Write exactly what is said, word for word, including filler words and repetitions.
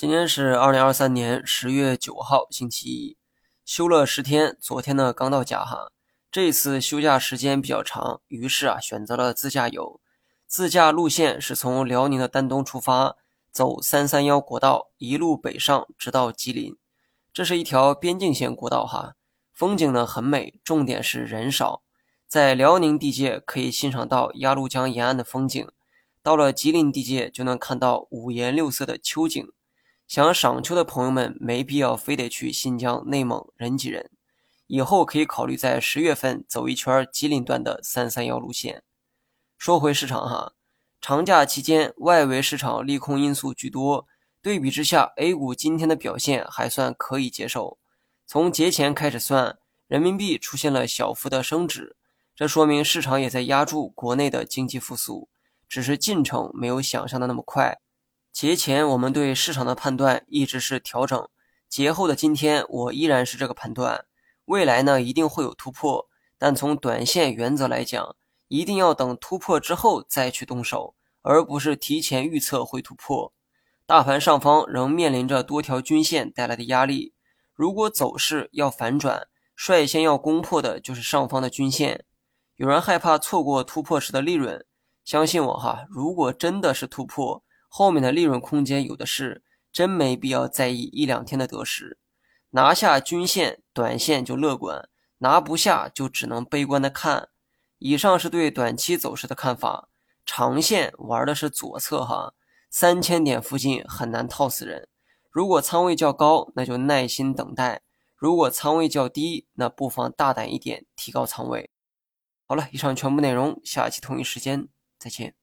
今天是二零二三年十月九号星期一，休了十天，昨天呢刚到家哈。这次休假时间比较长，于是啊选择了自驾游。自驾路线是从辽宁的丹东出发，走三三一国道一路北上直到吉林。这是一条边境线国道哈，风景呢很美，重点是人少。在辽宁地界可以欣赏到鸭绿江沿岸的风景，到了吉林地界就能看到五颜六色的秋景。想赏秋的朋友们没必要非得去新疆、内蒙、人挤人，以后可以考虑在十月份走一圈吉林段的三三一路线。说回市场哈，长假期间外围市场利空因素居多，对比之下 A 股今天的表现还算可以接受。从节前开始算，人民币出现了小幅的升值，这说明市场也在压住国内的经济复苏，只是进程没有想象的那么快。节前我们对市场的判断一直是调整，节后的今天我依然是这个判断，未来呢一定会有突破，但从短线原则来讲，一定要等突破之后再去动手，而不是提前预测会突破。大盘上方仍面临着多条均线带来的压力，如果走势要反转，率先要攻破的就是上方的均线。有人害怕错过突破时的利润，相信我哈，如果真的是突破，后面的利润空间有的是，真没必要在意一两天的得失。拿下均线，短线就乐观，拿不下就只能悲观的看。以上是对短期走势的看法，长线玩的是左侧哈，三千点附近很难套死人。如果仓位较高，那就耐心等待；如果仓位较低，那不妨大胆一点，提高仓位。好了，以上全部内容，下期同一时间再见。